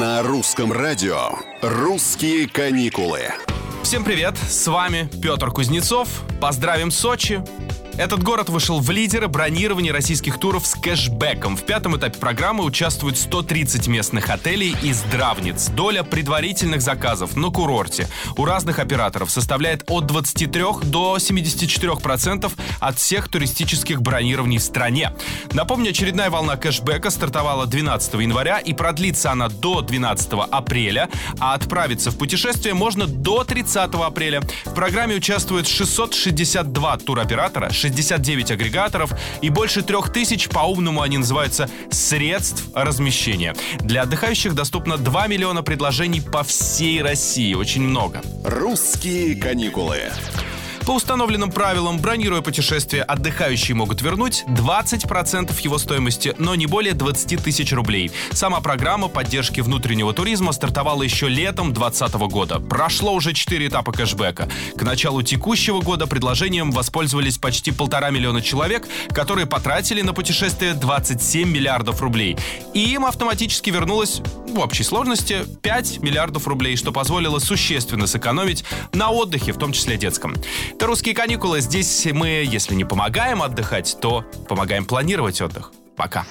На русском радио «Русские каникулы». Всем привет, с вами Пётр Кузнецов. Поздравим Сочи. Этот город вышел в лидеры бронирования российских туров с кэшбэком. В пятом этапе программы участвуют 130 местных отелей и здравниц. Доля предварительных заказов на курорте у разных операторов составляет от 23 до 74% от всех туристических бронирований в стране. Напомню, очередная волна кэшбэка стартовала 12 января и продлится она до 12 апреля, а отправиться в путешествие можно до 30 апреля. В программе участвуют 662 туроператора, 69 агрегаторов и больше 3000, по-умному они называются, средств размещения. Для отдыхающих доступно 2 миллиона предложений по всей России. Очень много. Русские каникулы. По установленным правилам, бронируя путешествие, отдыхающие могут вернуть 20% его стоимости, но не более 20 тысяч рублей. Сама программа поддержки внутреннего туризма стартовала еще летом 2020 года. Прошло уже 4 этапа кэшбэка. К началу текущего года предложением воспользовались почти 1,5 миллиона человек, которые потратили на путешествие 27 миллиардов рублей. И им автоматически вернулось в общей сложности 5 миллиардов рублей, что позволило существенно сэкономить на отдыхе, в том числе детском. Это «Русские каникулы». Здесь мы, если не помогаем отдыхать, то помогаем планировать отдых. Пока.